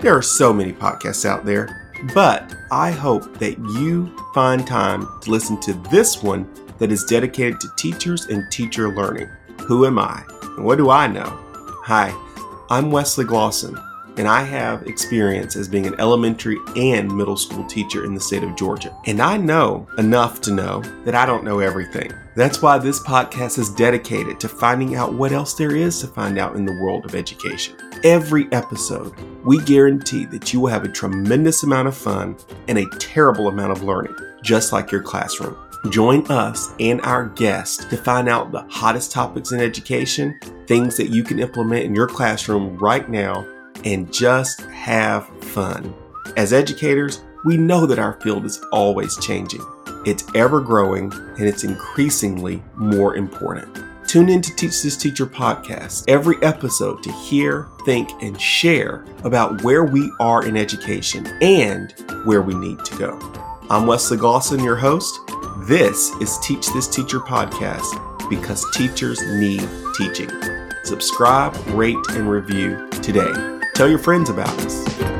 There are so many podcasts out there, but I hope that you find time to listen to this one that is dedicated to teachers and teacher learning. Who am I? And what do I know? Hi, I'm Wesley Glosson, and I have experience as being an elementary and middle school teacher in the state of Georgia. And I know enough to know that I don't know everything. That's why this podcast is dedicated to finding out what else there is to find out in the world of education. Every episode, we guarantee that you will have a tremendous amount of fun and a terrible amount of learning, just like your classroom. Join us and our guests to find out the hottest topics in education, things that you can implement in your classroom right now, and just have fun. As educators, we know that our field is always changing. It's ever-growing, and it's increasingly more important. Tune in to Teach This Teacher podcast every episode to hear, think, and share about where we are in education and where we need to go. I'm Wesley Glosson, your host. This is Teach This Teacher podcast, because teachers need teaching. Subscribe, rate, and review today. Tell your friends about us.